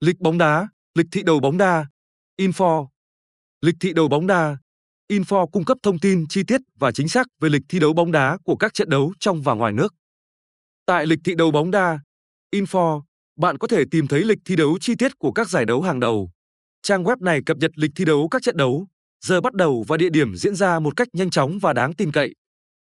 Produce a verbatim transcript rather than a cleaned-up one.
Lịch bóng đá, lịch thị đấu bóng đá, info. Lịch thị đấu bóng đá, info cung cấp thông tin chi tiết và chính xác về lịch thi đấu bóng đá của các trận đấu trong và ngoài nước. Tại lịch thị đấu bóng đá, info, bạn có thể tìm thấy lịch thi đấu chi tiết của các giải đấu hàng đầu. Trang web này cập nhật lịch thi đấu các trận đấu, giờ bắt đầu và địa điểm diễn ra một cách nhanh chóng và đáng tin cậy.